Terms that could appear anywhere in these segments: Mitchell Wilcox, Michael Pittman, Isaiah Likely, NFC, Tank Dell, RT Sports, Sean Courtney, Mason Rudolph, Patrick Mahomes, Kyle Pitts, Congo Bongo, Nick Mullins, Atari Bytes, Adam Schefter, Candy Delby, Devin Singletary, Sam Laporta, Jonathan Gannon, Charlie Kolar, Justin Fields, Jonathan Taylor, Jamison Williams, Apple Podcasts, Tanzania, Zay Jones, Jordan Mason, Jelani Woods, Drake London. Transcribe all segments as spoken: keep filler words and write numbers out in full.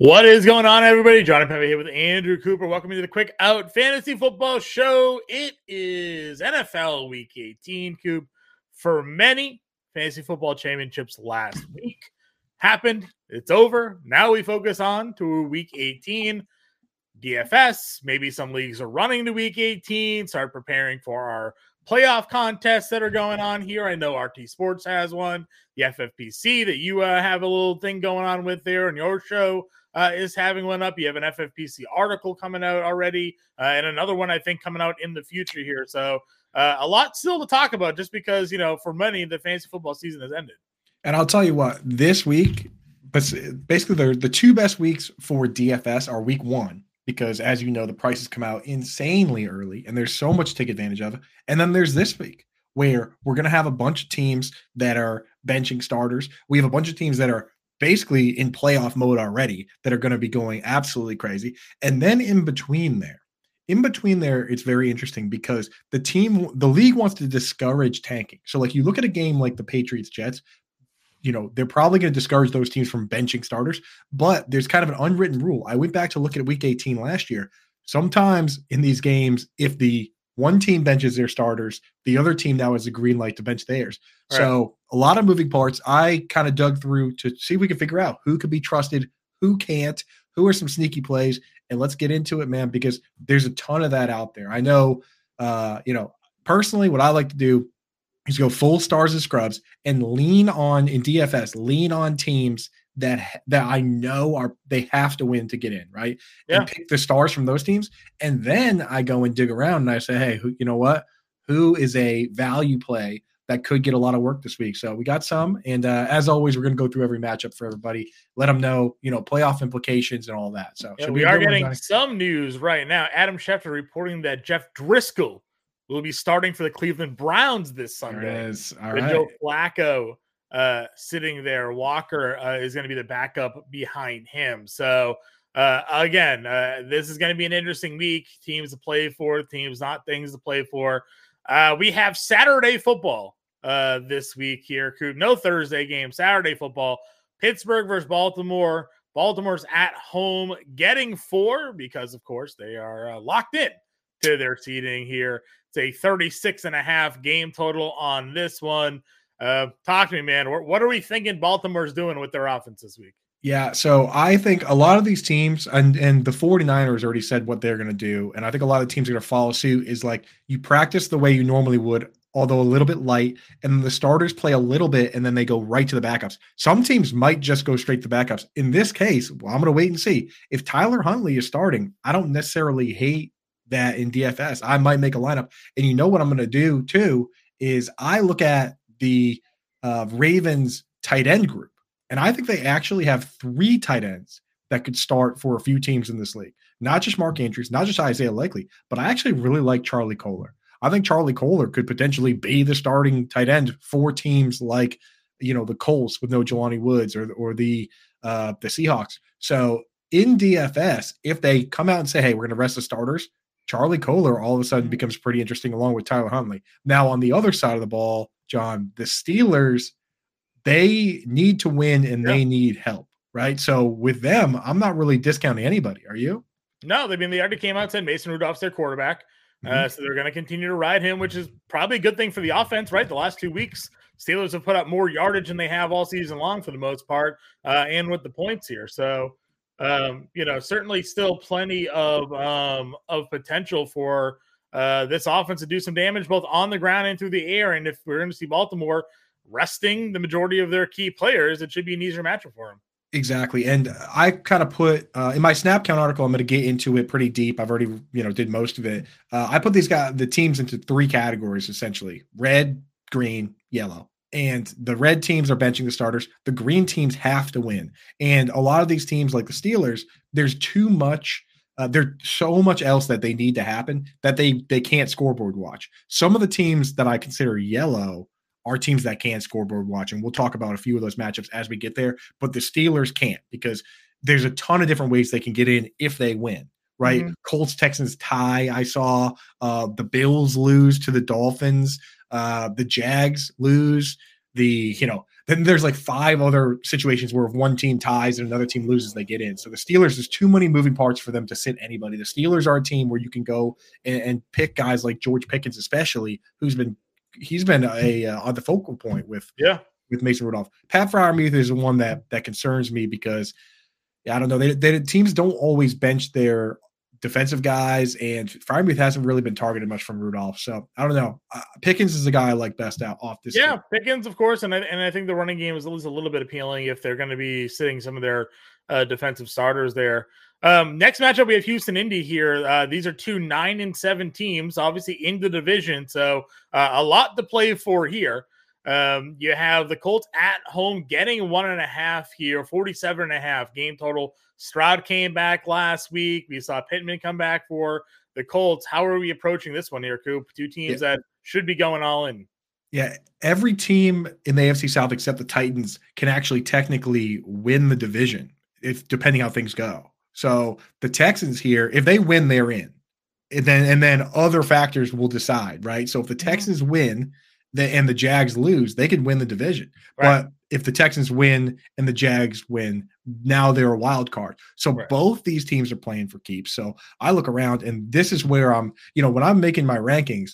What is going on, everybody? Jon Impemba here with Andrew Cooper. Welcome to the Quick Out Fantasy Football Show. It is N F L Week eighteen, Coop. For many, fantasy football championships last week happened. It's over. Now we focus on to Week eighteen. D F S, maybe some leagues are running to Week eighteen. Start preparing for our playoff contests that are going on here. I know R T Sports has one. The F F P C that you uh, have a little thing going on with there on your show. Uh, is having one up. You have an F F P C article coming out already, uh, and another one I think coming out in the future here. So uh, a lot still to talk about, just because, you know, for many, the fantasy football season has ended. And I'll tell you what, this week, basically the, the two best weeks for D F S are week one, because as you know, the prices come out insanely early and there's so much to take advantage of. And then there's this week where we're going to have a bunch of teams that are benching starters. We have a bunch of teams that are basically in playoff mode already that are going to be going absolutely crazy. And then in between there, in between there, it's very interesting because the team, the league wants to discourage tanking. So like you look at a game like the Patriots Jets, you know, they're probably going to discourage those teams from benching starters, but there's kind of an unwritten rule. I went back to look at week eighteen last year. Sometimes in these games, if the one team benches their starters, the other team now has a green light to bench theirs. All so right. A lot of moving parts. I kind of dug through to see if we can figure out who could be trusted, who can't, who are some sneaky plays. And let's get into it, man, because there's a ton of that out there. I know, uh, you know, personally, what I like to do is go full stars and scrubs and lean on in D F S, lean on teams that that I know are they have to win to get in, right? Yeah. And pick the stars from those teams. And then I go and dig around and I say, hey, who, you know what? Who is a value play that could get a lot of work this week? So we got some. And uh, as always, we're going to go through every matchup for everybody. Let them know, you know, playoff implications and all that. So yeah, we are getting on some news right now. Adam Schefter reporting that Jeff Driskel will be starting for the Cleveland Browns this Sunday. There it is. All right. Joe Flacco uh sitting there. Walker uh, is going to be the backup behind him. So uh again uh this is going to be an interesting week. Teams to play for, teams not things to play for. Uh we have Saturday football uh this week here. No Thursday game, Saturday football. Pittsburgh versus Baltimore. Baltimore's at home getting four because of course they are uh, locked in to their seeding here. It's a thirty-six and a half game total on this one. Uh, talk to me, man. What are we thinking Baltimore's doing with their offense this week? Yeah, so I think a lot of these teams, and, and the 49ers already said what they're going to do, and I think a lot of the teams are going to follow suit, is like you practice the way you normally would, although a little bit light, and the starters play a little bit, and then they go right to the backups. Some teams might just go straight to backups. In this case, well, I'm going to wait and see. If Tyler Huntley is starting, I don't necessarily hate that in D F S. I might make a lineup. And you know what I'm going to do, too, is I look at the uh, Ravens tight end group. And I think they actually have three tight ends that could start for a few teams in this league. Not just Mark Andrews, not just Isaiah Likely, but I actually really like Charlie Kolar. I think Charlie Kolar could potentially be the starting tight end for teams like, you know, the Colts with no Jelani Woods or, or the uh, the Seahawks. So in D F S, if they come out and say, hey, we're going to rest the starters, Charlie Kolar all of a sudden becomes pretty interesting along with Tyler Huntley. Now on the other side of the ball, John, the Steelers, they need to win and yeah. They need help, right? So with them, I'm not really discounting anybody. Are you? No, I mean, they already came out and said Mason Rudolph's their quarterback. Mm-hmm. Uh, so they're going to continue to ride him, which is probably a good thing for the offense, right? The last two weeks, Steelers have put up more yardage than they have all season long for the most part, uh, and with the points here. So, um, you know, certainly still plenty of um, of potential for – Uh, this offense to do some damage both on the ground and through the air. And if we're going to see Baltimore resting the majority of their key players, it should be an easier matchup for them. Exactly. And I kind of put uh, in my snap count article, I'm going to get into it pretty deep. I've already, you know, did most of it. Uh, I put these guys, the teams into three categories, essentially red, green, yellow. And the red teams are benching the starters. The green teams have to win. And a lot of these teams like the Steelers, there's too much Uh, there's so much else that they need to happen that they they can't scoreboard watch. Some of the teams that I consider yellow are teams that can scoreboard watch, and we'll talk about a few of those matchups as we get there, but the Steelers can't because there's a ton of different ways they can get in if they win, right? Mm-hmm. Colts, Texans tie, I saw. Uh, the Bills lose to the Dolphins. Uh, the Jags lose. The, you know, Then there's like five other situations where if one team ties and another team loses, they get in. So the Steelers, there's too many moving parts for them to sit anybody. The Steelers are a team where you can go and, and pick guys like George Pickens, especially, who's been he's been a uh, on the focal point with yeah with Mason Rudolph. Pat Freiermuth is the one that that concerns me because I don't know they, they teams don't always bench their defensive guys, and Freiermuth hasn't really been targeted much from Rudolph. So I don't know. Uh, Pickens is the guy I like best out off this. Yeah, team. Pickens, of course. And I, and I think the running game is at least a little bit appealing if they're going to be sitting some of their uh, defensive starters there. Um, next matchup, we have Houston Indy here. Uh, these are two nine and seven teams, obviously in the division. So uh, a lot to play for here. Um, you have the Colts at home getting one and a half here, forty-seven and a half game total. Stroud came back last week. We saw Pittman come back for the Colts. How are we approaching this one here, Coop? Two teams yeah. that should be going all in. Yeah, every team in the A F C South except the Titans can actually technically win the division, if depending how things go. So the Texans here, if they win, they're in. And then, and then other factors will decide, right? So if the Texans win the, and the Jags lose, they could win the division. Right. But if the Texans win and the Jags win, now they're a wild card. So right. both these teams are playing for keeps. So I look around, and this is where I'm, you know, when I'm making my rankings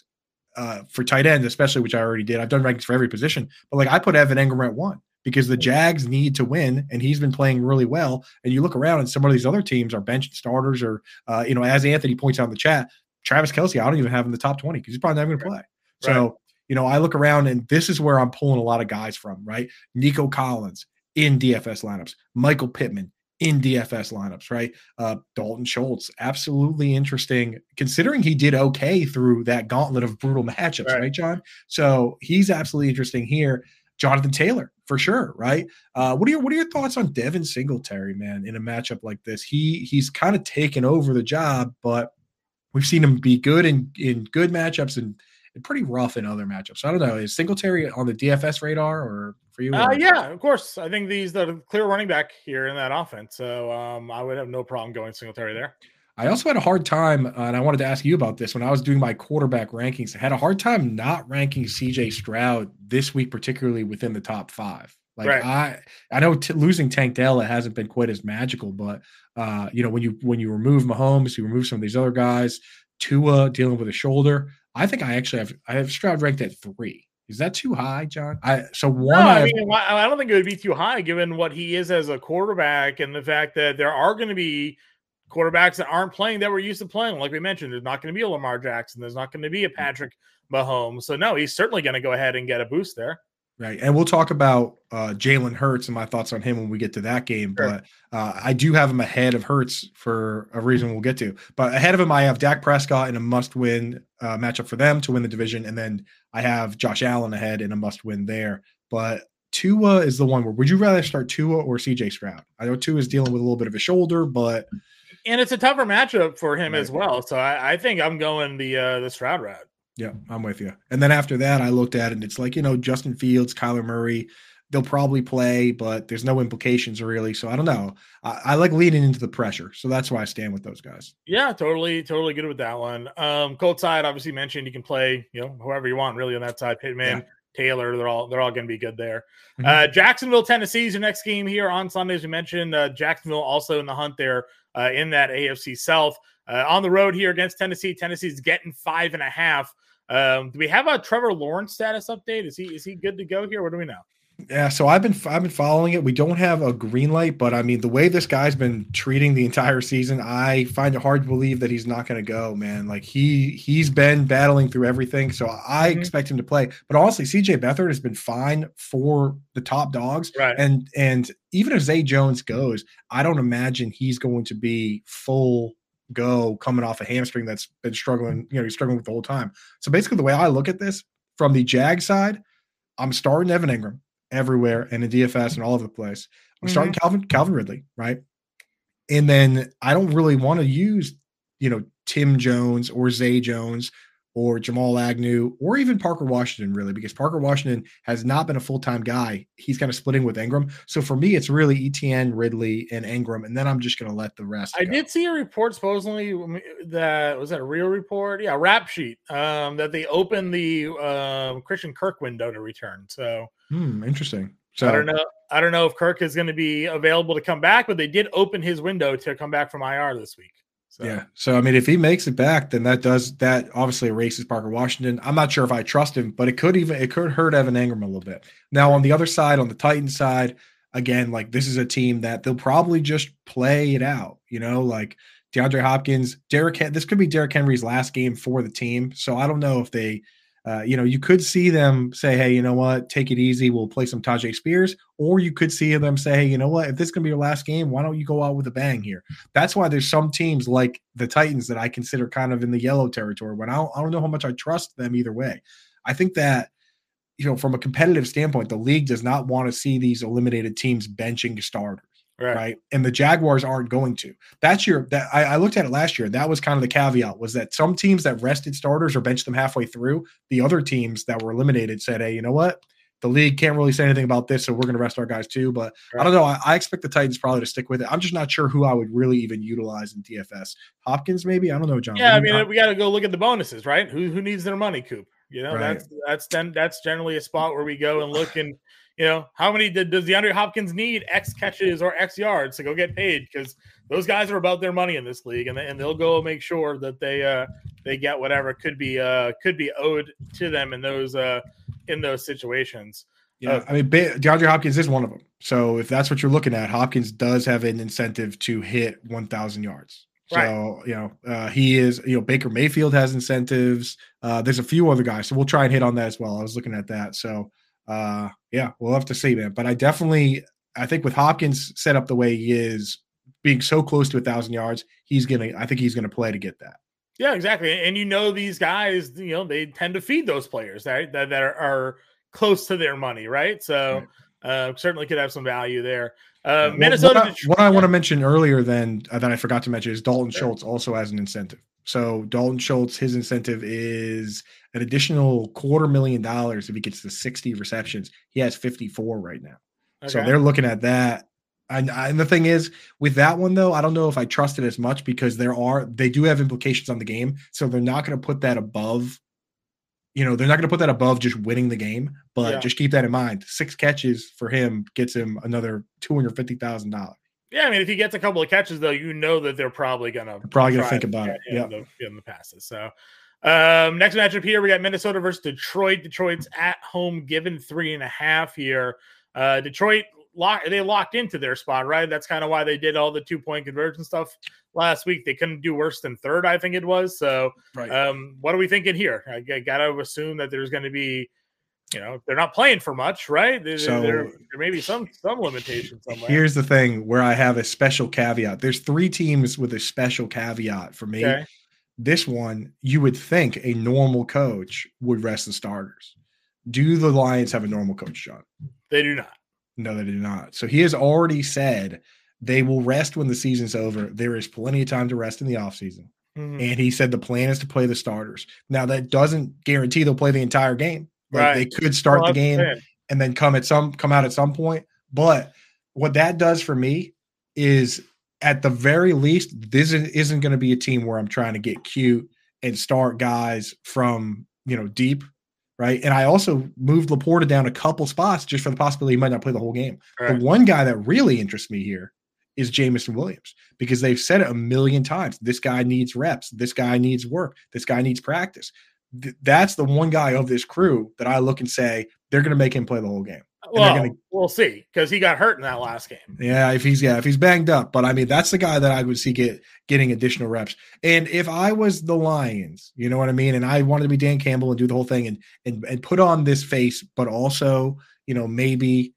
uh, for tight end, especially, which I already did, I've done rankings for every position, but like I put Evan Engram at one because the Jags need to win, and he's been playing really well. And you look around, and some of these other teams are benching starters or, uh, you know, as Anthony points out in the chat, Travis Kelce, I don't even have him in the top twenty because he's probably not going to play. Right. So, right. you know, I look around, and this is where I'm pulling a lot of guys from, right? Nico Collins in D F S lineups, Michael Pittman in D F S lineups, right? Uh, Dalton Schultz, absolutely interesting, considering he did okay through that gauntlet of brutal matchups, right, right John? So he's absolutely interesting here. Jonathan Taylor, for sure, right? Uh, what are your what are your thoughts on Devin Singletary, man, in a matchup like this? He he's kind of taken over the job, but we've seen him be good in, in good matchups and pretty rough in other matchups. So I don't know. Is Singletary on the D F S radar or for you? Uh, yeah, of course. I think he's the clear running back here in that offense. So um, I would have no problem going Singletary there. I also had a hard time, uh, and I wanted to ask you about this when I was doing my quarterback rankings. I had a hard time not ranking C J Stroud this week, particularly within the top five. Like right. I, I know t- losing Tank Dell hasn't been quite as magical, but uh, you know when you when you remove Mahomes, you remove some of these other guys. Tua dealing with a shoulder. I think I actually have I have Stroud ranked at three. Is that too high, John? I so one. No, I, mean, I, I don't think it would be too high given what he is as a quarterback and the fact that there are going to be quarterbacks that aren't playing that we're used to playing. Like we mentioned, there's not going to be a Lamar Jackson. There's not going to be a Patrick Mahomes. So, no, he's certainly going to go ahead and get a boost there. Right. And we'll talk about uh, Jalen Hurts and my thoughts on him when we get to that game. Sure. But uh, I do have him ahead of Hurts for a reason we'll get to. But ahead of him, I have Dak Prescott in a must-win uh, matchup for them to win the division. And then I have Josh Allen ahead in a must-win there. But Tua is the one where would you rather start Tua or C J Stroud? I know Tua is dealing with a little bit of a shoulder, but – and it's a tougher matchup for him right. as well. So I, I think I'm going the uh, the Stroud route. Yeah, I'm with you. And then after that, I looked at it, and it's like, you know, Justin Fields, Kyler Murray, they'll probably play, but there's no implications really. So I don't know. I, I like leaning into the pressure. So that's why I stand with those guys. Yeah, totally, totally good with that one. Um, Colt side, obviously mentioned you can play, you know, whoever you want really on that side. Pittman, yeah. Taylor, they're all they're all going to be good there. Mm-hmm. Uh, Jacksonville, Tennessee is your next game here on Sunday. As we mentioned, uh, Jacksonville also in the hunt there. Uh, in that A F C South uh, on the road here against Tennessee. Tennessee's getting five and a half. Um, do we have a Trevor Lawrence status update? Is he is he good to go here? What do we know? Yeah, so I've been I've been following it. We don't have a green light, but I mean the way this guy's been treating the entire season, I find it hard to believe that he's not going to go, man. Like he he's been battling through everything, so I mm-hmm. expect him to play. But honestly, C J Beathard has been fine for the top dogs, right. and and even if Zay Jones goes, I don't imagine he's going to be full go coming off a hamstring that's been struggling. You know, he's struggling with the whole time. So basically, the way I look at this from the Jag side, I'm starting Evan Engram everywhere and in D F S and all over the place. I'm mm-hmm. starting Calvin Calvin Ridley, right? And then I don't really want to use, you know, Tim Jones or Zay Jones or Jamal Agnew or even Parker Washington really, because Parker Washington has not been a full-time guy. He's kind of splitting with Engram. So for me, it's really Etienne, Ridley, and Engram, and then I'm just going to let the rest I go. Did see a report supposedly that, was that a real report? Yeah, Rap Sheet, um, that they opened the uh, Christian Kirk window to return. So Hmm, interesting. So I don't know. I don't know if Kirk is going to be available to come back, but they did open his window to come back from I R this week. So. Yeah. So, I mean, if he makes it back, then that does that obviously erases Parker Washington. I'm not sure if I trust him, but it could even it could hurt Evan Engram a little bit. Now, on the other side, on the Titans side, again, like this is a team that they'll probably just play it out. You know, like DeAndre Hopkins, Derrick. This could be Derrick Henry's last game for the team. So I don't know if they. Uh, you know, you could see them say, hey, you know what, take it easy. We'll play some Tajay Spears. Or you could see them say, hey, you know what, if this is going to be your last game, why don't you go out with a bang here? That's why there's some teams like the Titans that I consider kind of in the yellow territory when I don't, I don't know how much I trust them either way. I think that, you know, from a competitive standpoint, the league does not want to see these eliminated teams benching starters. Right. right. And the Jaguars aren't going to. That's your that I, I looked at it last year. That was kind of the caveat was that some teams that rested starters or benched them halfway through, the other teams that were eliminated said, hey, you know what? The league can't really say anything about this, so we're going to rest our guys too. But right. I don't know. I, I expect the Titans probably to stick with it. I'm just not sure who I would really even utilize in D F S. Hopkins, maybe? I don't know, John. Yeah, I mean, I, we got to go look at the bonuses, right? Who who needs their money, Coop? You know, right. that's that's then that's generally a spot where we go and look and you know, how many did, does DeAndre Hopkins need X catches or X yards to go get paid? Because those guys are about their money in this league, and, they, and they'll go make sure that they uh, they get whatever could be uh, could be owed to them in those uh, in those situations. Yeah, uh, I mean, DeAndre Hopkins is one of them. So if that's what you're looking at, Hopkins does have an incentive to hit one thousand yards. So, right. you know, uh, he is, you know, Baker Mayfield has incentives. Uh, there's a few other guys. So we'll try and hit on that as well. I was looking at that. So, Uh, yeah, we'll have to see, man. But I definitely, I think with Hopkins set up the way he is, being so close to a thousand yards, he's gonna. I think he's gonna play to get that. Yeah, exactly. And you know, these guys, you know, they tend to feed those players that that, that are, are close to their money, right? So right. Uh, certainly could have some value there. Uh, well, Minnesota. What I, Detroit, what I yeah. want to mention earlier, then uh, that I forgot to mention, is Dalton sure. Schultz also has an incentive. So Dalton Schultz, his incentive is an additional quarter million dollars if he gets to sixty receptions. He has fifty-four right now. Okay. So they're looking at that. And, and the thing is, with that one, though, I don't know if I trust it as much because there are they do have implications on the game. So they're not going to put that above, you know, they're not going to put that above just winning the game. But yeah. just keep that in mind. Six catches for him gets him another two hundred fifty thousand dollars. Yeah, I mean, if he gets a couple of catches, though, you know that they're probably going to probably going to think about it. Yeah, the, the passes. So um, next matchup here, we got Minnesota versus Detroit. Detroit's at home, given three and a half here. Uh, Detroit lock they locked into their spot, right? That's kind of why they did all the two point conversion stuff last week. They couldn't do worse than third, I think it was. So, right. um, what are we thinking here? I, I got to assume that there's going to be. You know, they're not playing for much, right? There, so, there, there may be some some limitations somewhere. Here's the thing where I have a special caveat. There's three teams with a special caveat for me. Okay. This one, you would think a normal coach would rest the starters. Do the Lions have a normal coach, John? They do not. No, they do not. So he has already said they will rest when the season's over. There is plenty of time to rest in the offseason. Mm-hmm. And he said the plan is to play the starters. Now, that doesn't guarantee they'll play the entire game. Like right. They could start well, the game fair. and then come at some come out at some point. But what that does for me is, at the very least, this isn't going to be a team where I'm trying to get cute and start guys from you know deep, right? And I also moved Laporta down a couple spots just for the possibility he might not play the whole game. Right. The one guy that really interests me here is Jamison Williams, because they've said it a million times. This guy needs reps. This guy needs work. This guy needs practice. That's the one guy of this crew that I look and say they're going to make him play the whole game. Well, gonna, we'll see, because he got hurt in that last game. Yeah, if he's yeah, if he's banged up, but I mean that's the guy that I would see get getting additional reps. And if I was the Lions, you know what I mean, and I wanted to be Dan Campbell and do the whole thing and and and put on this face, but also you know maybe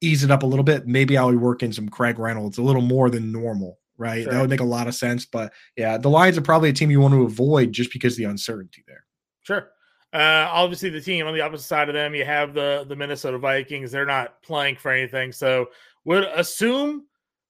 ease it up a little bit. Maybe I would work in some Craig Reynolds a little more than normal, right? Sure. That would make a lot of sense. But yeah, the Lions are probably a team you want to avoid just because of the uncertainty there. Sure. Uh, obviously, the team on the opposite side of them, you have the, the Minnesota Vikings. They're not playing for anything. So would assume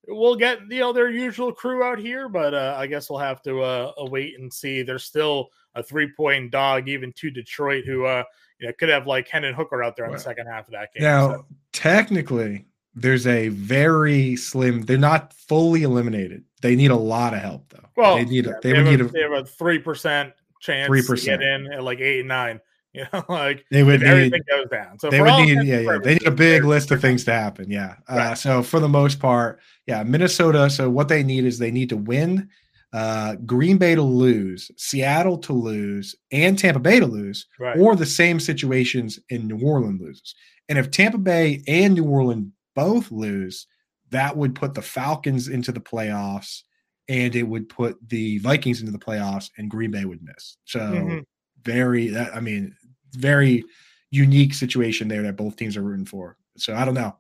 we'll get you know their usual crew out here, but uh, I guess we'll have to uh, wait and see. They're still a three-point dog, even to Detroit, who uh, you know, could have like Hendon Hooker out there on right. the second half of that game. Now, so. Technically, there's a very slim – they're not fully eliminated. They need a lot of help, though. Well, they, need a, yeah, they, they, have, need a, a, they have a three percent – chance three percent. To get in at like eight and nine. You know, like they would if need, everything goes down. So they would need, yeah, yeah. They need a big list of things to happen. Yeah. Uh, right. So for the most part, yeah, Minnesota. So what they need is they need to win, uh, Green Bay to lose, Seattle to lose, and Tampa Bay to lose, right. or the same situations in New Orleans loses. And if Tampa Bay and New Orleans both lose, that would put the Falcons into the playoffs, and it would put the Vikings into the playoffs, and Green Bay would miss. So mm-hmm. very, that, I mean, very unique situation there that both teams are rooting for. So I don't know.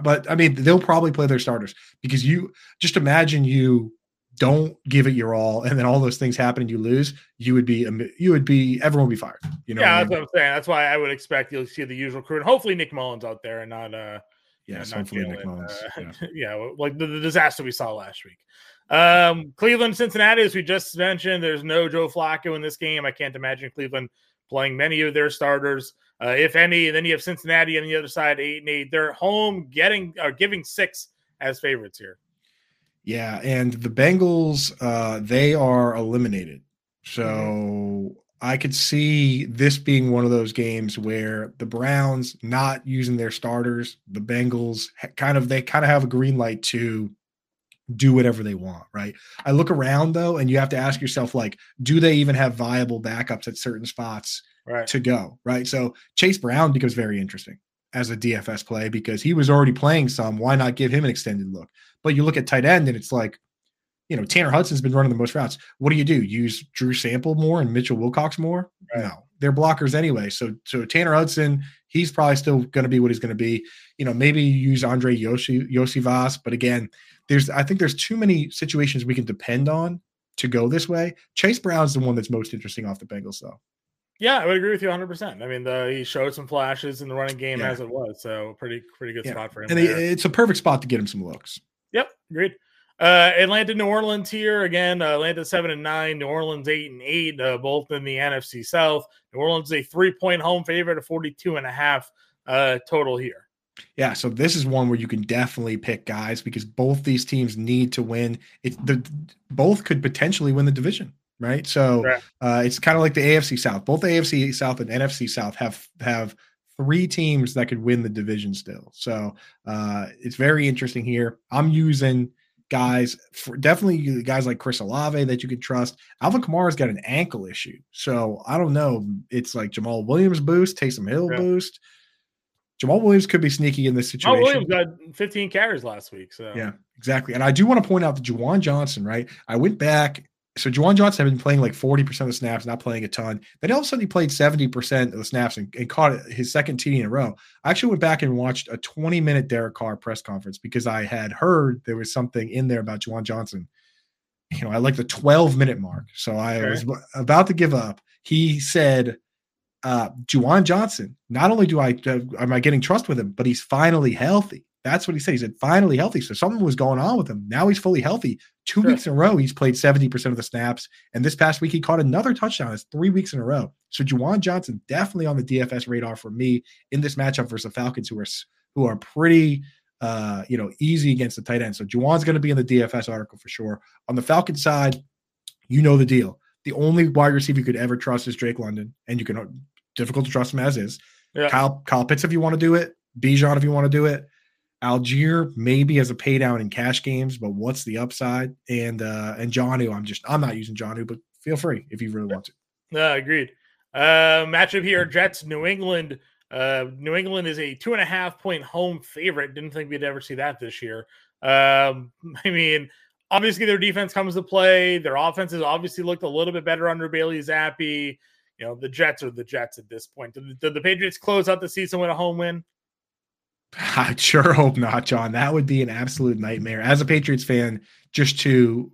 But, I mean, they'll probably play their starters because you – just imagine you don't give it your all and then all those things happen and you lose, you would be – you would be – everyone would be fired. You know yeah, what that's I mean? What I'm saying. That's why I would expect you'll see the usual crew. And hopefully Nick Mullins out there and not uh, – Yeah, yeah, not Nick Mullins. Uh, yeah. yeah, like the, the disaster we saw last week. Um, Cleveland, Cincinnati, as we just mentioned, there's no Joe Flacco in this game. I can't imagine Cleveland playing many of their starters, uh, if any. And then you have Cincinnati on the other side, eight and eight. They're home, getting or giving six as favorites here. Yeah, and the Bengals, uh, they are eliminated. So mm-hmm. I could see this being one of those games where the Browns not using their starters, the Bengals kind of they kind of have a green light to do whatever they want, right? I look around, though, and you have to ask yourself, like, do they even have viable backups at certain spots right. to go, right? So Chase Brown becomes very interesting as a D F S play because he was already playing some. Why not give him an extended look? But you look at tight end, and it's like, you know, Tanner Hudson's been running the most routes. What do you do? Use Drew Sample more and Mitchell Wilcox more? Right. No. They're blockers anyway. So so Tanner Hudson, he's probably still going to be what he's going to be. You know, maybe you use Andre Yosi, Yosivas, but again, there's I think there's too many situations we can depend on to go this way. Chase Brown's the one that's most interesting off the Bengals, though. Yeah, I would agree with you one hundred percent. I mean, the, he showed some flashes in the running game yeah. as it was, so pretty pretty good yeah. spot for him. And they, it's a perfect spot to get him some looks. Yep, agreed. Uh, Atlanta, New Orleans here again. Uh, Atlanta seven and nine, New Orleans eight and eight, uh, both in the N F C South. New Orleans a three-point home favorite, a forty-two and a half uh, total here. Yeah, so this is one where you can definitely pick guys because both these teams need to win. It the both could potentially win the division, right? So uh, it's kind of like the A F C South. Both the A F C South and N F C South have have three teams that could win the division still. So uh, it's very interesting here. I'm using guys, for definitely guys like Chris Olave that you could trust. Alvin Kamara's got an ankle issue. So I don't know. It's like Jamaal Williams boost, Taysom Hill yeah. boost. Jamaal Williams could be sneaky in this situation. Jamaal Williams got fifteen carries last week. So yeah, exactly. And I do want to point out that Juwan Johnson, right? I went back. So Juwan Johnson had been playing like forty percent of the snaps, not playing a ton. Then all of a sudden he played seventy percent of the snaps and, and caught his second T D in a row. I actually went back and watched a twenty-minute Derek Carr press conference because I had heard there was something in there about Juwan Johnson. You know, I like the twelve-minute mark, so I okay. was about to give up. He said, uh, Juwan Johnson, not only do I uh, am I getting trust with him, but he's finally healthy. That's what he said. He said, finally healthy. So something was going on with him. Now he's fully healthy. Two sure. weeks in a row, he's played seventy percent of the snaps. And this past week, he caught another touchdown. It's three weeks in a row. So Juwan Johnson definitely on the D F S radar for me in this matchup versus the Falcons, who are who are pretty uh, you know, easy against the tight end. So Juwan's going to be in the D F S article for sure. On the Falcons side, you know the deal. The only wide receiver you could ever trust is Drake London, and you can difficult to trust him as is. Yeah. Kyle, Kyle Pitts if you want to do it. Bijan if you want to do it. Algier maybe as a pay down in cash games, but what's the upside? And uh, and Jonnu, I'm just I'm not using Jonnu, but feel free if you really want to. No, agreed. Uh, matchup here: Jets, New England. Uh, New England is a two and a half point home favorite. Didn't think we'd ever see that this year. Um, I mean, obviously their defense comes to play. Their offense has obviously looked a little bit better under Bailey Zappi. You know, the Jets are the Jets at this point. Did, did the Patriots close out the season with a home win? I sure hope not, John. That would be an absolute nightmare. As a Patriots fan, just to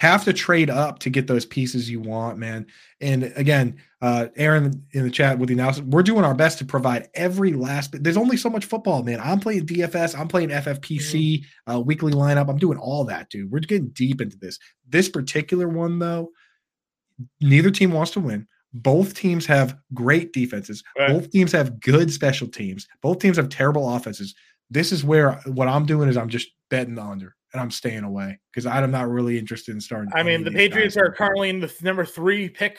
have to trade up to get those pieces you want, man. And again, uh, Aaron in the chat with the analysis, we're doing our best to provide every last bit. There's only so much football, man. I'm playing D F S. I'm playing F F P C, uh, weekly lineup. I'm doing all that, dude. We're getting deep into this. This particular one, though, neither team wants to win. Both teams have great defenses. Right. Both teams have good special teams. Both teams have terrible offenses. This is where what I'm doing is I'm just betting the under and I'm staying away because I'm not really interested in starting. I mean, the Patriots are currently in the number three pick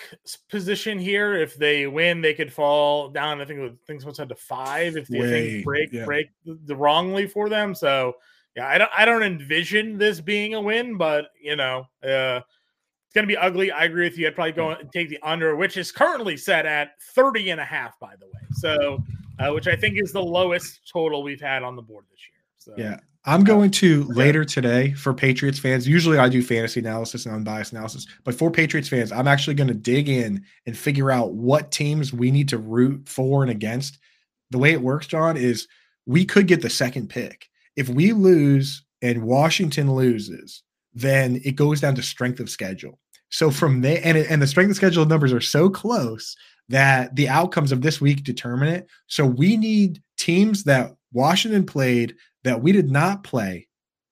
position here. If they win, they could fall down. I think things went to five if they think break yeah. break the wrongly for them. So yeah, I don't I don't envision this being a win, but you know, uh, it's gonna be ugly. I agree with you. I'd probably go and take the under, which is currently set at thirty and a half, by the way. So uh, which I think is the lowest total we've had on the board this year. So yeah. I'm going to later today for Patriots fans. Usually I do fantasy analysis and unbiased analysis, but for Patriots fans, I'm actually going to dig in and figure out what teams we need to root for and against. The way it works, John, is we could get the second pick. If we lose and Washington loses, then it goes down to strength of schedule. So from there, and, and the strength of schedule numbers are so close that the outcomes of this week determine it. So we need teams that Washington played that we did not play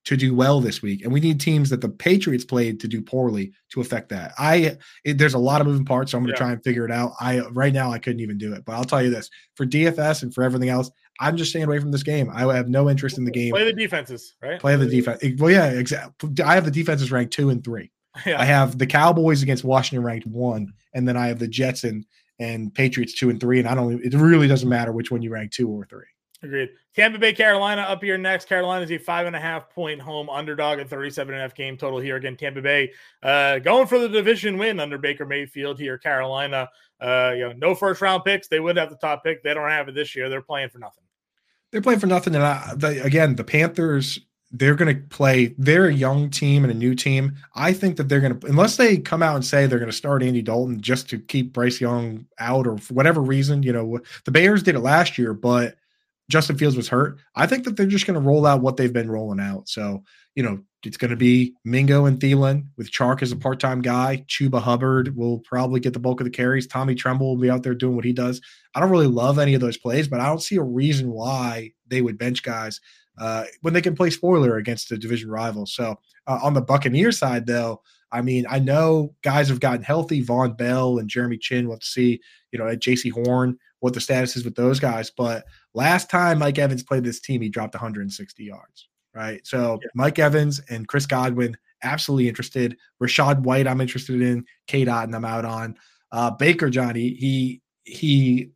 to do well this week. And we need teams that the Patriots played to do poorly to affect that. I it, There's a lot of moving parts, so I'm going to yeah. try and figure it out. I Right now, I couldn't even do it. But I'll tell you this. For D F S and for everything else, I'm just staying away from this game. I have no interest in the game. Play the defenses, right? Play the defense. Well, yeah, exactly. I have the defenses ranked two and three. Yeah. I have the Cowboys against Washington ranked one, and then I have the Jets and, and Patriots two and three. And I don't. It really doesn't matter which one you rank two or three. Agreed. Tampa Bay, Carolina up here next. Carolina's a five and a half point home underdog at thirty-seven and a half game total here. Again, Tampa Bay uh, going for the division win under Baker Mayfield here. Carolina, uh, you know, no first round picks. They would have the top pick. They don't have it this year. They're playing for nothing. They're playing for nothing. And I, the, again, the Panthers, they're going to play. They're a young team and a new team. I think that they're going to, unless they come out and say they're going to start Andy Dalton just to keep Bryce Young out or for whatever reason. You know, the Bears did it last year, but Justin Fields was hurt. I think that they're just going to roll out what they've been rolling out. So, you know, it's going to be Mingo and Thielen with Chark as a part-time guy. Chuba Hubbard will probably get the bulk of the carries. Tommy Tremble will be out there doing what he does. I don't really love any of those plays, but I don't see a reason why they would bench guys uh, when they can play spoiler against a division rival. So uh, on the Buccaneers side, though, I mean, I know guys have gotten healthy. Von Bell and Jeremy Chin, we'll have to see, you know, at J C Horn, what the status is with those guys. But last time Mike Evans played this team, he dropped one hundred sixty yards, right? So yeah. Mike Evans and Chris Godwin, absolutely interested. Rachaad White, I'm interested in. K-Dot, and I'm out on. Uh, Baker, Johnny, he he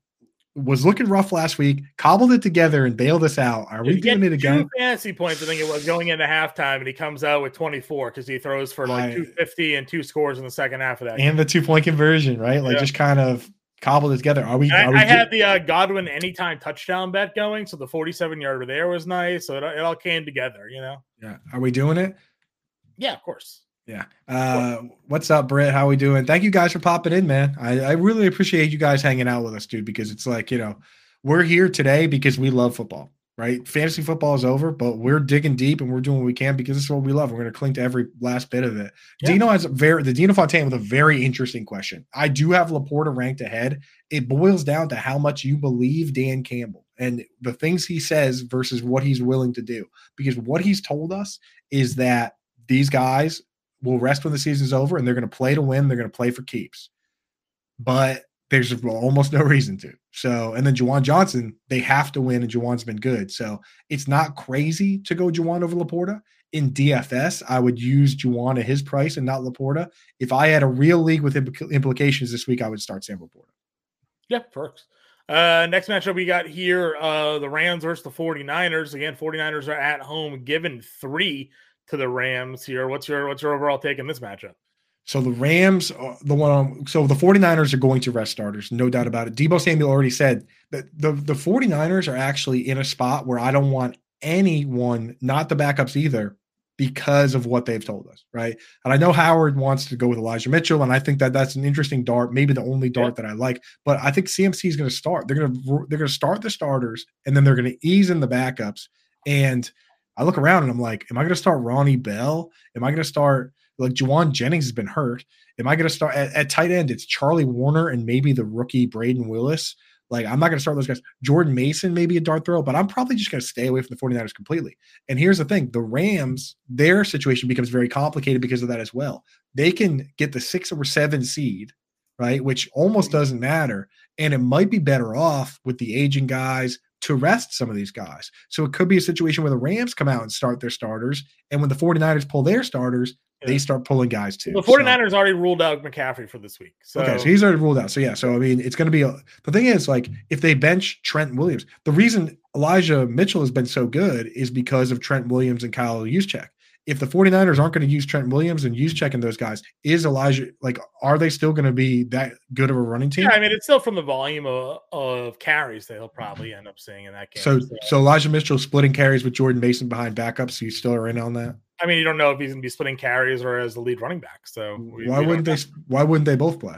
was looking rough last week, cobbled it together, and bailed us out. Are we doing it again? Two fantasy points, I think it was, going into halftime, and he comes out with twenty-four because he throws for like I, two fifty and two scores in the second half of that game. And the two-point conversion, right? Like yeah. just kind of – cobbled it together. Are we? Are I, we I had the uh, Godwin anytime touchdown bet going, so the forty-seven yarder there was nice. So it, it all came together, you know. Yeah. Are we doing it? Yeah, of course. Yeah. Uh, cool. What's up, Brett? How we doing? Thank you guys for popping in, man. I, I really appreciate you guys hanging out with us, dude. Because it's like, you know, we're here today because we love football, right? Fantasy football is over, but we're digging deep and we're doing what we can because this is what we love. We're going to cling to every last bit of it. Yeah. Dino has a very the Dino Fontaine with a very interesting question. I do have Laporta ranked ahead. It boils down to how much you believe Dan Campbell and the things he says versus what he's willing to do. Because what he's told us is that these guys will rest when the season's over and they're going to play to win. They're going to play for keeps. But there's almost no reason to. So, and then Juwan Johnson, they have to win, and Juwan's been good. So it's not crazy to go Juwan over Laporta. In D F S, I would use Juwan at his price and not Laporta. If I had a real league with impl- implications this week, I would start Sam Laporta. Yep, yeah, perks. Uh, next matchup we got here, uh, the Rams versus the forty-niners. Again, forty-niners are at home, given three to the Rams here. What's your what's your overall take in this matchup? So the Rams, the one, on, so the forty-niners are going to rest starters, no doubt about it. Deebo Samuel already said that the, the forty-niners are actually in a spot where I don't want anyone, not the backups either, because of what they've told us, right? And I know Howard wants to go with Elijah Mitchell, and I think that that's an interesting dart, maybe the only dart yeah. that I like. But I think C M C is going to start. They're going to they're going to start the starters, and then they're going to ease in the backups. And I look around and I'm like, am I going to start Ronnie Bell? Am I going to start? Like Juwan Jennings has been hurt. Am I going to start at, at tight end? It's Charlie Warner and maybe the rookie Braden Willis. Like, I'm not going to start those guys. Jordan Mason, maybe a dart throw, but I'm probably just going to stay away from the forty-niners completely. And here's the thing. The Rams, their situation becomes very complicated because of that as well. They can get the six or seven seed, right, which almost doesn't matter. And it might be better off with the aging guys, to rest some of these guys. So it could be a situation where the Rams come out and start their starters, and when the 49ers pull their starters, yeah. they start pulling guys too. Well, the 49ers so. already ruled out McCaffrey for this week. So. Okay, so he's already ruled out. So, yeah, so, I mean, it's going to be a, – the thing is, like, if they bench Trent Williams, the reason Elijah Mitchell has been so good is because of Trent Williams and Kyle Juszczyk. If the 49ers aren't going to use Trent Williams and Juszczyk and those guys, is Elijah like? Are they still going to be that good of a running team? Yeah, I mean, it's still from the volume of, of carries that he'll probably end up seeing in that game. So, so, so Elijah Mitchell splitting carries with Jordan Mason behind backups. So you still are in on that? I mean, you don't know if he's going to be splitting carries or as the lead running back. So we, why we wouldn't they? Why wouldn't they both play?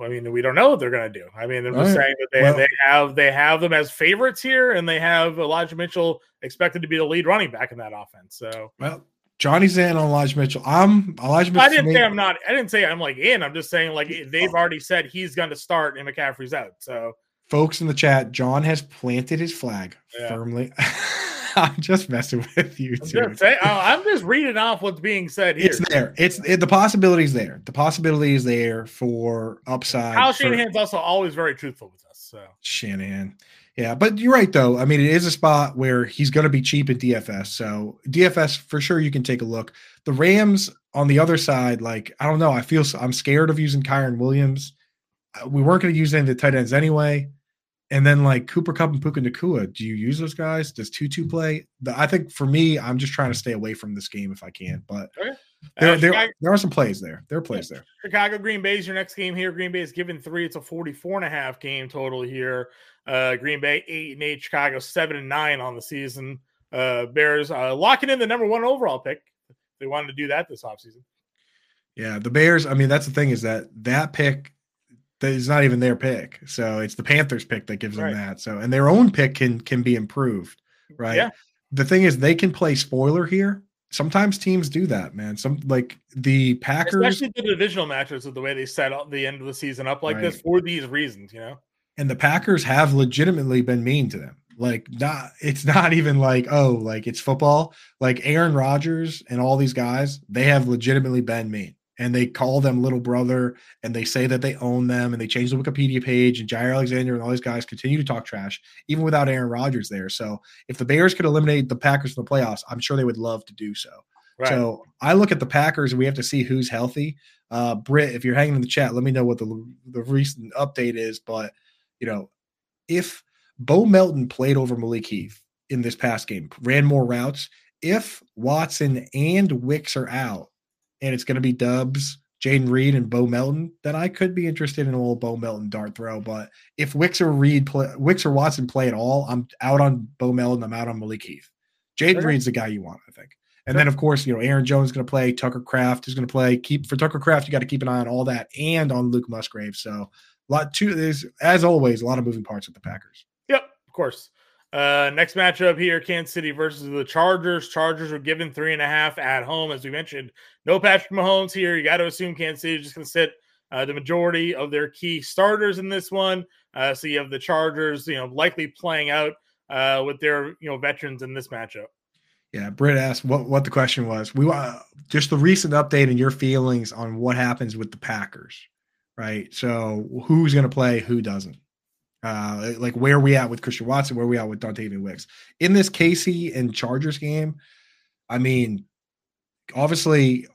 I mean, we don't know what they're going to do. I mean, I'm just right. saying that they, well, they have they have them as favorites here, and they have Elijah Mitchell expected to be the lead running back in that offense. So, well, Johnny's in on Elijah Mitchell. I'm Elijah Mitchell. I didn't say I'm not. I didn't say I'm like in. I'm just saying like they've already said he's going to start, and McCaffrey's out. So, folks in the chat, John has planted his flag yeah. firmly. I'm just messing with you. I'm just, saying, I'm just reading off what's being said here. It's there. It's it, the possibility is there. The possibility is there for upside. Kyle Shanahan's also always very truthful with us. So Shanahan, yeah, but you're right though. I mean, it is a spot where he's going to be cheap at D F S. So D F S for sure, you can take a look. The Rams on the other side, like I don't know. I feel so, I'm scared of using Kyron Williams. We weren't going to use any of the tight ends anyway. And then, like, Cooper Kupp and Puka Nacua, do you use those guys? Does Tutu play? The, I think, for me, I'm just trying to stay away from this game if I can. But okay. there, uh, there, Chicago, there are some plays there. There are plays there. Chicago, Green Bay is your next game here. Green Bay is given three. It's a forty-four and a half game total here. Uh, Green Bay, eight and eight. Chicago, seven and nine on the season. Uh, Bears uh, locking in the number one overall pick. They wanted to do that this offseason. Yeah, the Bears, I mean, that's the thing is that that pick – it's not even their pick. So it's the Panthers pick that gives them right. that. So, and their own pick can, can be improved. Right. Yeah. The thing is they can play spoiler here. Sometimes teams do that, man. Some like the Packers, especially the divisional matches with the way they set up the end of the season up like right. this for these reasons, you know, and the Packers have legitimately been mean to them. Like not, it's not even like, oh, like it's football, like Aaron Rodgers and all these guys, they have legitimately been mean. And they call them little brother and they say that they own them and they change the Wikipedia page and Jair Alexander and all these guys continue to talk trash, even without Aaron Rodgers there. So if the Bears could eliminate the Packers from the playoffs, I'm sure they would love to do so. Right. So I look at the Packers and we have to see who's healthy. Uh, Britt, if you're hanging in the chat, let me know what the, the recent update is. But, you know, if Bo Melton played over Malik Heath in this past game, ran more routes, if Watson and Wicks are out, and it's going to be Dubs, Jaden Reed, and Bo Melton, then I could be interested in a little Bo Melton dart throw. But if Wicks or Reed play, Wicks or Watson play at all, I'm out on Bo Melton. I'm out on Malik Heath. Jaden sure. Reed's the guy you want, I think. And sure. then, of course, you know, Aaron Jones is going to play. Tucker Kraft is going to play. Keep for Tucker Kraft, you got to keep an eye on all that and on Luke Musgrave. So, a lot to there's as always, a lot of moving parts with the Packers. Yep, of course. Uh, next matchup here, Kansas City versus the Chargers. Chargers were given three and a half at home. As we mentioned, no Patrick Mahomes here. You got to assume Kansas City is just going to sit uh, the majority of their key starters in this one. Uh, so you have the Chargers, you know, likely playing out uh, with their, you know, veterans in this matchup. Yeah, Britt asked what, what the question was. We want uh, just the recent update and your feelings on what happens with the Packers, right? So who's going to play, who doesn't? Uh, like where are we at with Christian Watson, where are we at with Dontayvion Wicks in this K C and Chargers game? I mean, obviously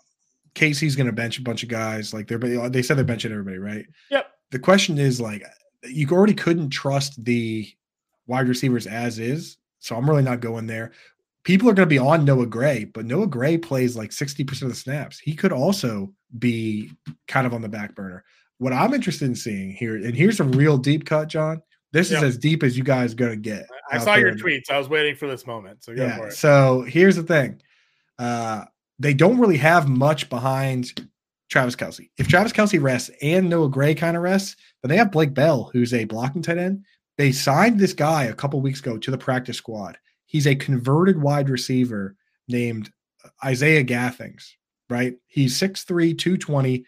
K C's going to bench a bunch of guys. Like they're, they said they're benching everybody, right? Yep. The question is like, you already couldn't trust the wide receivers as is. So I'm really not going there. People are going to be on Noah Gray, but Noah Gray plays like sixty percent of the snaps. He could also be kind of on the back burner. What I'm interested in seeing here, and here's a real deep cut, John. This yep. is as deep as you guys are going to get. I saw your tweets. I was waiting for this moment. So go yeah. for it. So here's the thing. Uh, they don't really have much behind Travis Kelce. If Travis Kelce rests and Noah Gray kind of rests, then they have Blake Bell, who's a blocking tight end. They signed this guy a couple weeks ago to the practice squad. He's a converted wide receiver named Isaiah Gathings, right? He's six three, two twenty.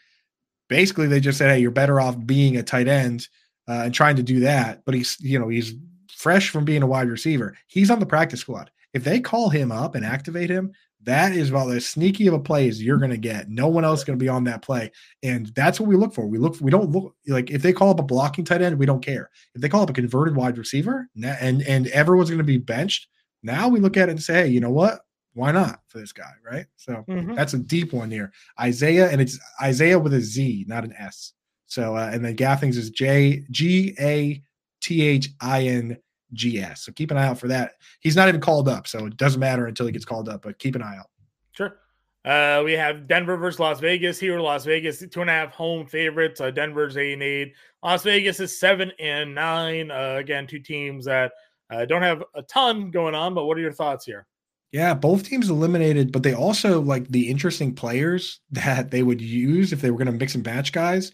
Basically, they just said, hey, you're better off being a tight end uh, and trying to do that. But he's, you know, he's fresh from being a wide receiver. He's on the practice squad. If they call him up and activate him, That is about as sneaky of a play as you're going to get. No one else is going to be on that play. And that's what we look for. We look, we don't look like if they call up a blocking tight end, we don't care. If they call up a converted wide receiver and, and everyone's going to be benched. Now we look at it and say, hey, you know what? Why not for this guy? Right. So mm-hmm. that's a deep one here. Isaiah. And it's Isaiah with a Z, not an S. So, uh, and then Gathings is J G A T H I N G S. So keep an eye out for that. He's not even called up, so it doesn't matter until he gets called up, but keep an eye out. Sure. Uh, we have Denver versus Las Vegas here. Las Vegas, two and a half home favorites. Uh, Denver's eight and eight. Las Vegas is seven and nine. Uh, again, two teams that uh, don't have a ton going on, but what are your thoughts here? Yeah, both teams eliminated, but they also like the interesting players that they would use if they were going to mix and match guys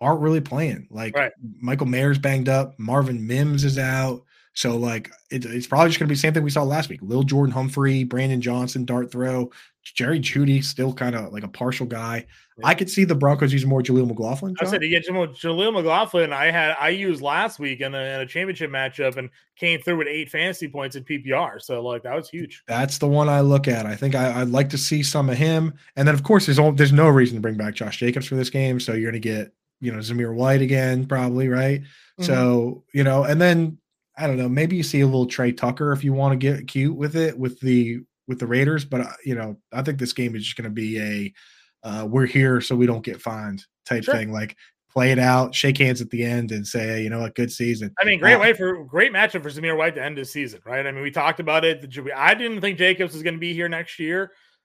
aren't really playing. Like right. Michael Mayer's banged up. Marvin Mims is out. So, like, it, it's probably just going to be the same thing we saw last week. Lil Jordan Humphrey, Brandon Johnson, dart throw, Jerry Judy, still kind of like a partial guy. Yeah. I could see the Broncos using more Jaleel McLaughlin. John. I said, yeah, Jaleel McLaughlin I had I used last week in a, in a championship matchup and came through with eight fantasy points in P P R. So, like, that was huge. That's the one I look at. I think I, I'd like to see some of him. And then, of course, there's, all, there's no reason to bring back Josh Jacobs for this game. So, you're going to get, you know, Zamir White again, probably, right? Mm-hmm. So, you know, and then – I don't know. Maybe you see a little Trey Tucker if you want to get cute with it with the with the Raiders, but uh, you know, I think this game is just going to be a uh, we're here so we don't get fined type sure. thing. Like play it out, shake hands at the end, and say, hey, you know what, good season. I mean, great uh, way for great matchup for Zamir White to end his season, right? I mean, we talked about it. I didn't think Jacobs was going to be here next year.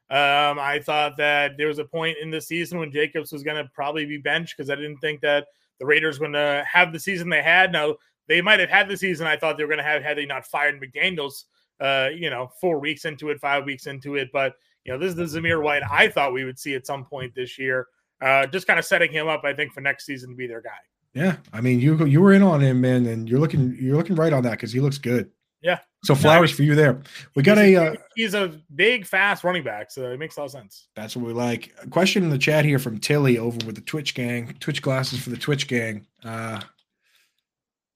Um, I thought that there was a point in the season when Jacobs was going to probably be benched because I didn't think that the Raiders were going to have the season they had. Now. They might have had the season I thought they were going to have had they not fired McDaniels, uh, you know, four weeks into it, five weeks into it. But, you know, this is the Zamir White I thought we would see at some point this year. Uh, just kind of setting him up, I think, for next season to be their guy. Yeah. I mean, you you were in on him, man, and you're looking you're looking right on that because he looks good. Yeah. So flowers for you there. We got he's a, a – uh, He's a big, fast running back, so it makes a lot of sense. That's what we like. A question in the chat here from Tilly over with the Twitch gang. Twitch glasses for the Twitch gang. Uh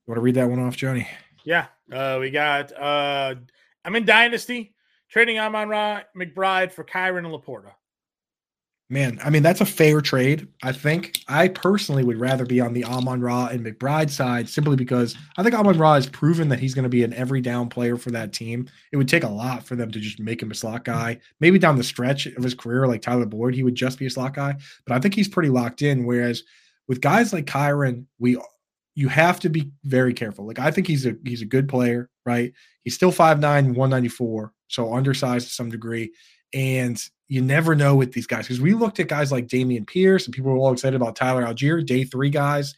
Want to read that one off, Johnny? Yeah, uh, we got. Uh, I'm in Dynasty trading Amon-Ra McBride for Kyron and Laporta. Man, I mean that's a fair trade. I think I personally would rather be on the Amon-Ra and McBride side simply because I think Amon-Ra has proven that he's going to be an every down player for that team. It would take a lot for them to just make him a slot guy. Maybe down the stretch of his career, like Tyler Boyd, he would just be a slot guy. But I think he's pretty locked in. Whereas with guys like Kyron, we. You have to be very careful. Like, I think he's a he's a good player, right? He's still five nine, one ninety-four, so undersized to some degree. And you never know with these guys because we looked at guys like Damian Pierce and people were all excited about Tyler Algier, day three guys,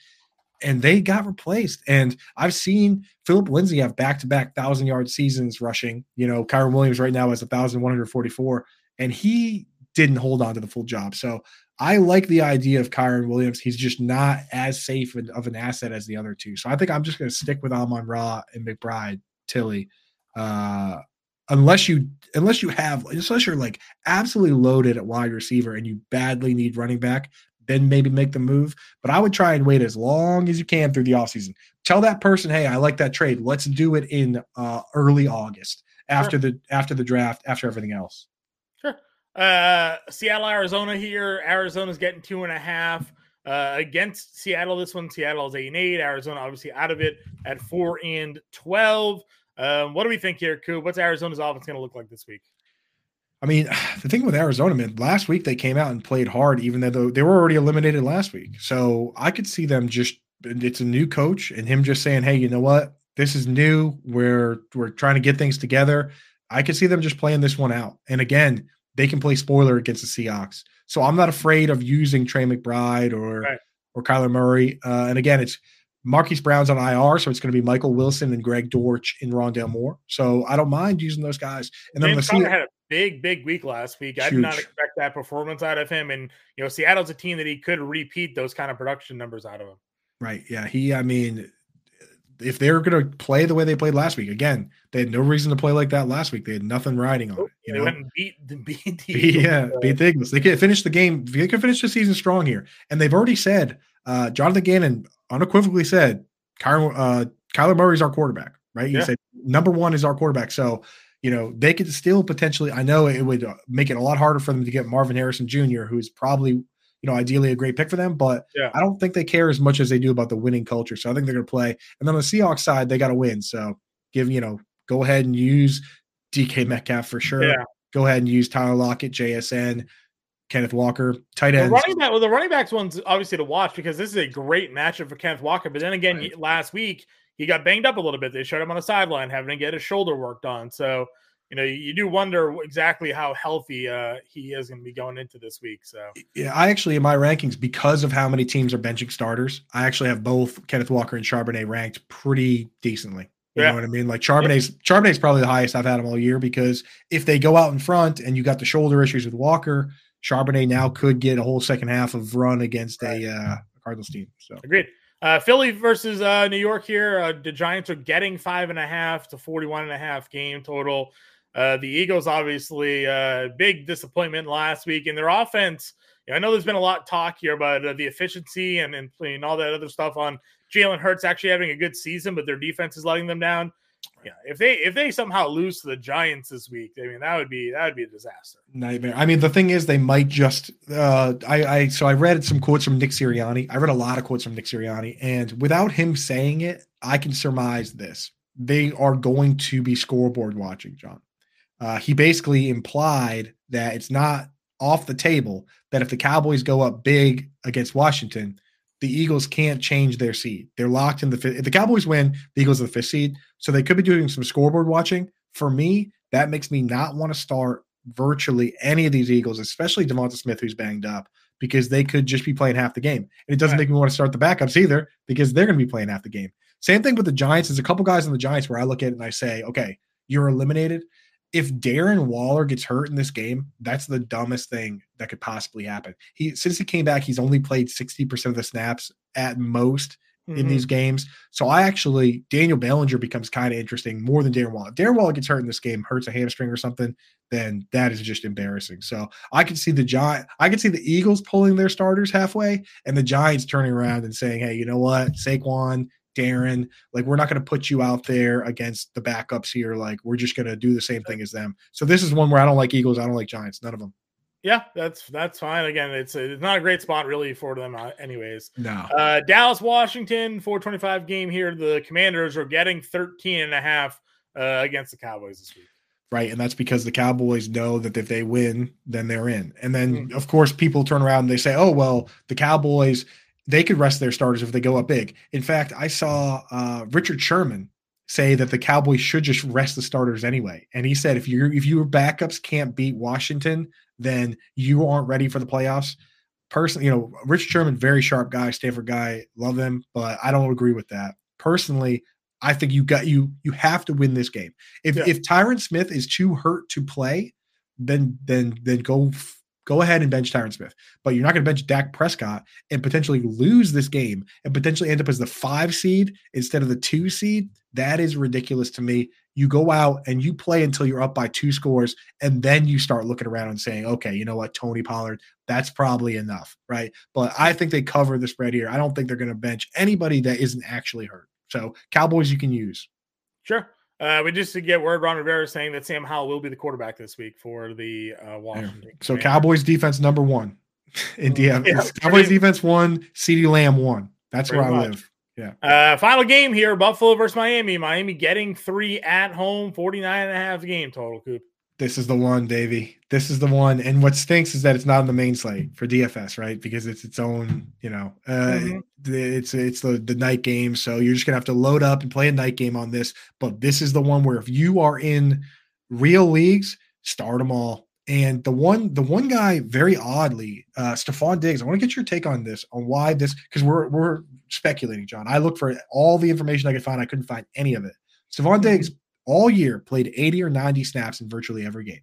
and they got replaced. And I've seen Philip Lindsay have back-to-back one thousand-yard seasons rushing. You know, Kyron Williams right now has one thousand one hundred forty-four, and he didn't hold on to the full job. So, I like the idea of Kyron Williams. He's just not as safe of an asset as the other two. So I think I'm just going to stick with Amon-Ra and McBride, Tilly, uh, unless you unless you have unless you're like absolutely loaded at wide receiver and you badly need running back, then maybe make the move. But I would try and wait as long as you can through the offseason. Tell that person, hey, I like that trade. Let's do it in uh, early August after sure. the after the draft, after everything else. Uh, Seattle, Arizona here. Arizona's getting two and a half uh, against Seattle. This one, Seattle's eight and eight. Arizona, obviously, out of it at four and twelve. Um, what do we think here, Coop? What's Arizona's offense going to look like this week? I mean, the thing with Arizona, man, last week they came out and played hard, even though they were already eliminated last week. So I could see them just. It's a new coach, and him just saying, "Hey, you know what? This is new. We're we're trying to get things together." I could see them just playing this one out, and again. They can play spoiler against the Seahawks. So I'm not afraid of using Trey McBride or right. or Kyler Murray. Uh, and again, it's Marquise Brown's on I R, so it's going to be Michael Wilson and Greg Dortch and Rondale Moore. So I don't mind using those guys. And James then the Seahawks had a big, big week last week. Huge. I did not expect that performance out of him. And, you know, Seattle's a team that he could repeat those kind of production numbers out of him. Right, yeah. He, I mean – if they're going to play the way they played last week, again, they had no reason to play like that last week. They had nothing riding on it. You they know? went and beat, beat the Eagles. Yeah, beat the Eagles. They can finish the game. They can finish the season strong here. And they've already said, uh, Jonathan Gannon unequivocally said, Kyler, uh, Kyler Murray is our quarterback, right? He yeah. said, number one is our quarterback. So you know, they could still potentially, I know it would make it a lot harder for them to get Marvin Harrison Junior, who is probably, you know, ideally a great pick for them, but yeah. I don't think they care as much as they do about the winning culture. So I think they're going to play. And then on the Seahawks side, they got to win. So give, you know, go ahead and use D K Metcalf for sure. Yeah. Go ahead and use Tyler Lockett, J S N, Kenneth Walker, tight ends. The running back, well, the running backs one's obviously to watch because this is a great matchup for Kenneth Walker. But then again, right. last week he got banged up a little bit. They showed him on the sideline having to get his shoulder worked on. So, you know, you, you do wonder exactly how healthy uh, he is going to be going into this week. So, yeah, I actually, in my rankings, because of how many teams are benching starters, I actually have both Kenneth Walker and Charbonnet ranked pretty decently. You yeah. know what I mean? Like Charbonnet's, yeah. Charbonnet's probably the highest I've had him all year because if they go out in front and you got the shoulder issues with Walker, Charbonnet now could get a whole second half of run against right. a uh, Cardinals team. So agreed. Uh, Philly versus uh, New York here. Uh, the Giants are getting five and a half to forty-one and a half game total. Uh, the Eagles, obviously, uh, big disappointment last week in their offense. You know, I know there's been a lot of talk here about uh, the efficiency and, and, and all that other stuff on Jalen Hurts actually having a good season, but their defense is letting them down. Yeah, if they if they somehow lose to the Giants this week, I mean that would be that would be a disaster. Nightmare. I mean, the thing is, they might just. Uh, I I so I read some quotes from Nick Sirianni. I read a lot of quotes from Nick Sirianni, and without him saying it, I can surmise this: they are going to be scoreboard watching, John. Uh, he basically implied that it's not off the table that if the Cowboys go up big against Washington, the Eagles can't change their seed. They're locked in the fifth. If the Cowboys win, the Eagles are the fifth seed. So they could be doing some scoreboard watching. For me, that makes me not want to start virtually any of these Eagles, especially Devonta Smith, who's banged up, because they could just be playing half the game. And it doesn't right. make me want to start the backups either, because they're going to be playing half the game. Same thing with the Giants. There's a couple guys on the Giants where I look at it and I say, okay, you're eliminated. If Darren Waller gets hurt in this game, that's the dumbest thing that could possibly happen. He since he came back, he's only played sixty percent of the snaps at most mm-hmm. in these games. So I actually, Daniel Bellinger becomes kind of interesting more than Darren Waller. If Darren Waller gets hurt in this game, hurts a hamstring or something, then that is just embarrassing. So I could see the Giants, I could see the Eagles pulling their starters halfway and the Giants turning around and saying, hey, you know what, Saquon, Darren, like, we're not going to put you out there against the backups here. Like, we're just going to do the same thing as them. So this is one where I don't like Eagles. I don't like Giants. None of them. Yeah, that's that's fine. Again, it's a, it's not a great spot really for them anyways. No. Uh, Dallas, Washington, four twenty-five game here. The Commanders are getting thirteen and a half uh, against the Cowboys this week. Right, and that's because the Cowboys know that if they win, then they're in. And then, mm-hmm. of course, people turn around and they say, oh, well, the Cowboys – they could rest their starters if they go up big. In fact, I saw uh, Richard Sherman say that the Cowboys should just rest the starters anyway. And he said, if you if your backups can't beat Washington, then you aren't ready for the playoffs. Personally, you know, Richard Sherman, very sharp guy, Stanford guy, love him, but I don't agree with that. Personally, I think you got you you have to win this game. If yeah. if Tyron Smith is too hurt to play, then then then go. F- Go ahead and bench Tyron Smith, but you're not going to bench Dak Prescott and potentially lose this game and potentially end up as the five seed instead of the two seed. That is ridiculous to me. You go out and you play until you're up by two scores, and then you start looking around and saying, okay, you know what, Tony Pollard, that's probably enough, right? But I think they cover the spread here. I don't think they're going to bench anybody that isn't actually hurt. So Cowboys you can use. Sure. Uh, we just to get word, Ron Rivera saying that Sam Howell will be the quarterback this week for the uh, Washington. Yeah. So Cowboys defense number one in D F S. Yeah, Cowboys pretty, defense one, CeeDee Lamb one. That's where I much. live. Yeah. Uh, final game here, Buffalo versus Miami. Miami getting three at home, forty-nine and a half game total, Coop. This is the one, Davey. This is the one. And what stinks is that it's not in the main slate for D F S, right? Because it's its own, you know, uh, mm-hmm. it, it's it's the, the night game. So you're just going to have to load up and play a night game on this. But this is the one where if you are in real leagues, start them all. And the one the one guy, very oddly, uh, Stephon Diggs, I want to get your take on this, on why this – because we're, we're speculating, John. I looked for all the information I could find. I couldn't find any of it. Stephon Diggs – all year, played eighty or ninety snaps in virtually every game.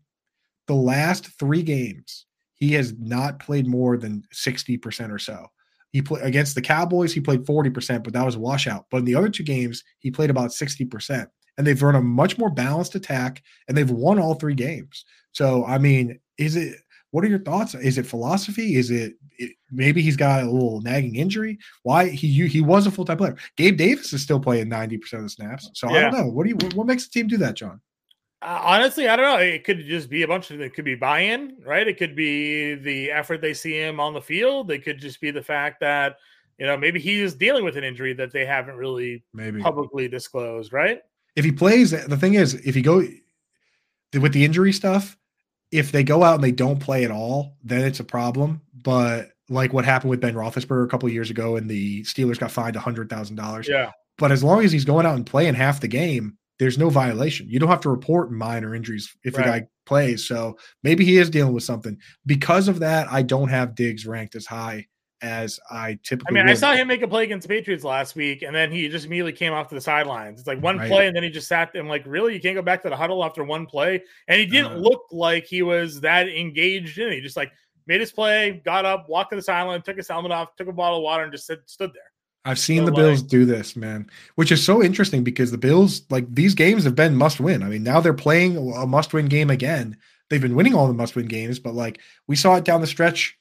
The last three games, he has not played more than sixty percent or so. He played against the Cowboys, he played forty percent, but that was a washout. But in the other two games, he played about sixty percent. And they've run a much more balanced attack, and they've won all three games. So, I mean, is it – what are your thoughts? Is it philosophy? Is it, it – maybe he's got a little nagging injury? Why he you, he was a full-time player. Gabe Davis is still playing ninety percent of the snaps. So yeah. I don't know. What do you what makes the team do that, John? Uh, honestly, I don't know. It could just be a bunch of, it could be buy-in, right? It could be the effort they see him on the field. It could just be the fact that, you know, maybe he is dealing with an injury that they haven't really maybe. publicly disclosed, right? If he plays, the thing is, if you go with the injury stuff, if they go out and they don't play at all, then it's a problem. But like what happened with Ben Roethlisberger a couple of years ago, and the Steelers got fined one hundred thousand dollars. Yeah. But as long as he's going out and playing half the game, there's no violation. You don't have to report minor injuries if right. the guy plays. So maybe he is dealing with something. Because of that, I don't have Diggs ranked as high as I typically I mean, would. I saw him make a play against the Patriots last week, and then he just immediately came off to the sidelines. It's like one right. play, and then he just sat there. I'm like, really? You can't go back to the huddle after one play? And he didn't uh, look like he was that engaged in it. He just like made his play, got up, walked to the sideline, took his helmet off, took a bottle of water, and just sit, stood there. I've seen so the Bills like, do this, man, which is so interesting because the Bills, like these games have been must win. I mean, now they're playing a must win game again. They've been winning all the must win games, but like we saw it down the stretch.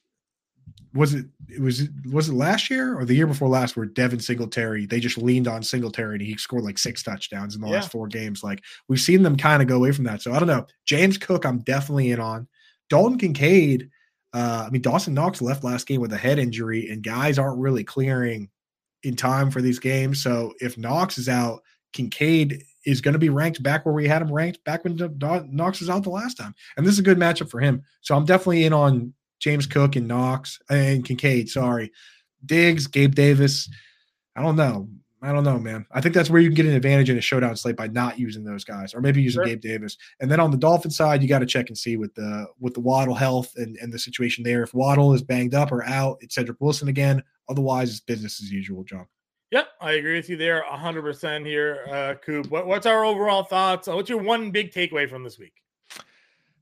Was it, it was, was it last year or the year before last where Devin Singletary, they just leaned on Singletary and he scored like six touchdowns in the yeah. last four games. Like we've seen them kind of go away from that. So I don't know. James Cook, I'm definitely in on. Dalton Kincaid. Uh, I mean, Dawson Knox left last game with a head injury and guys aren't really clearing in time for these games. So if Knox is out, Kincaid is going to be ranked back where we had him ranked back when Knox was out the last time. And this is a good matchup for him. So I'm definitely in on James Cook and Knox and Kincaid. Sorry. Diggs, Gabe Davis. I don't know. I don't know, man. I think that's where you can get an advantage in a showdown slate by not using those guys or maybe using sure. Gabe Davis. And then on the Dolphins side, you got to check and see with the, with the Waddle health and, and the situation there. If Waddle is banged up or out, it's Cedric Wilson again. Otherwise, it's business as usual, John. Yep, I agree with you there one hundred percent here, uh, Coop. What, what's our overall thoughts? What's your one big takeaway from this week?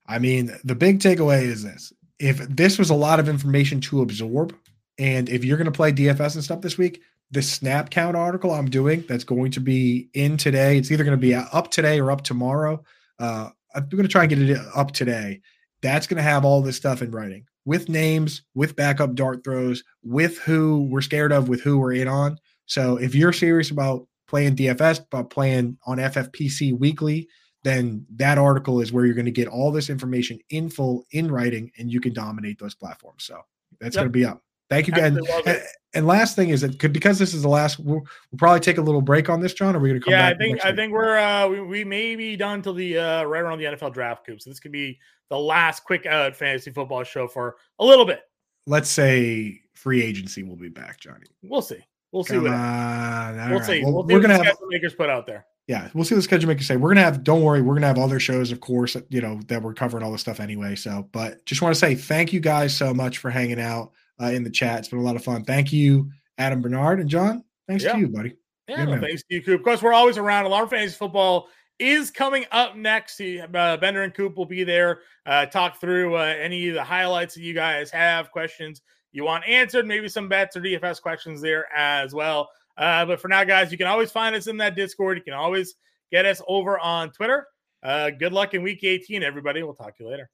I mean, the big takeaway is this. If this was a lot of information to absorb, and if you're going to play D F S and stuff this week, the snap count article I'm doing that's going to be in today, it's either going to be up today or up tomorrow. Uh, I'm going to try and get it up today. That's going to have all this stuff in writing. With names, with backup dart throws, with who we're scared of, with who we're in on. So if you're serious about playing D F S, about playing on F F P C weekly, then that article is where you're going to get all this information in full, in writing, and you can dominate those platforms. So that's yep. going to be up. Thank you again. And, and last thing is that could, because this is the last, we'll, we'll probably take a little break on this, John. Or are we going to come yeah, back? Yeah, I think I week? think we're uh, we, we may be done till the uh, right around the N F L draft, Coop. So this could be the last quick out fantasy football show for a little bit. Let's say free agency will be back, Johnny. We'll see. We'll Come see what on. We'll right. see. Well, we'll see we're what gonna the have, schedule makers put out there. Yeah, we'll see what the schedule makers say. We're gonna have. Don't worry, we're gonna have other shows, of course. You know that we're covering all this stuff anyway. So, but just want to say thank you guys so much for hanging out uh, in the chat. It's been a lot of fun. Thank you, Adam Bernard and John. Thanks yeah. to you, buddy. Yeah, well, thanks to you, Coop. Of course, we're always around. A lot of fantasy football is coming up next. Uh, Bender and Coop will be there. Uh, talk through uh, any of the highlights that you guys have, questions you want answered, maybe some bets or D F S questions there as well. Uh, but for now, guys, you can always find us in that Discord. You can always get us over on Twitter. Uh, good luck in week eighteen, everybody. We'll talk to you later.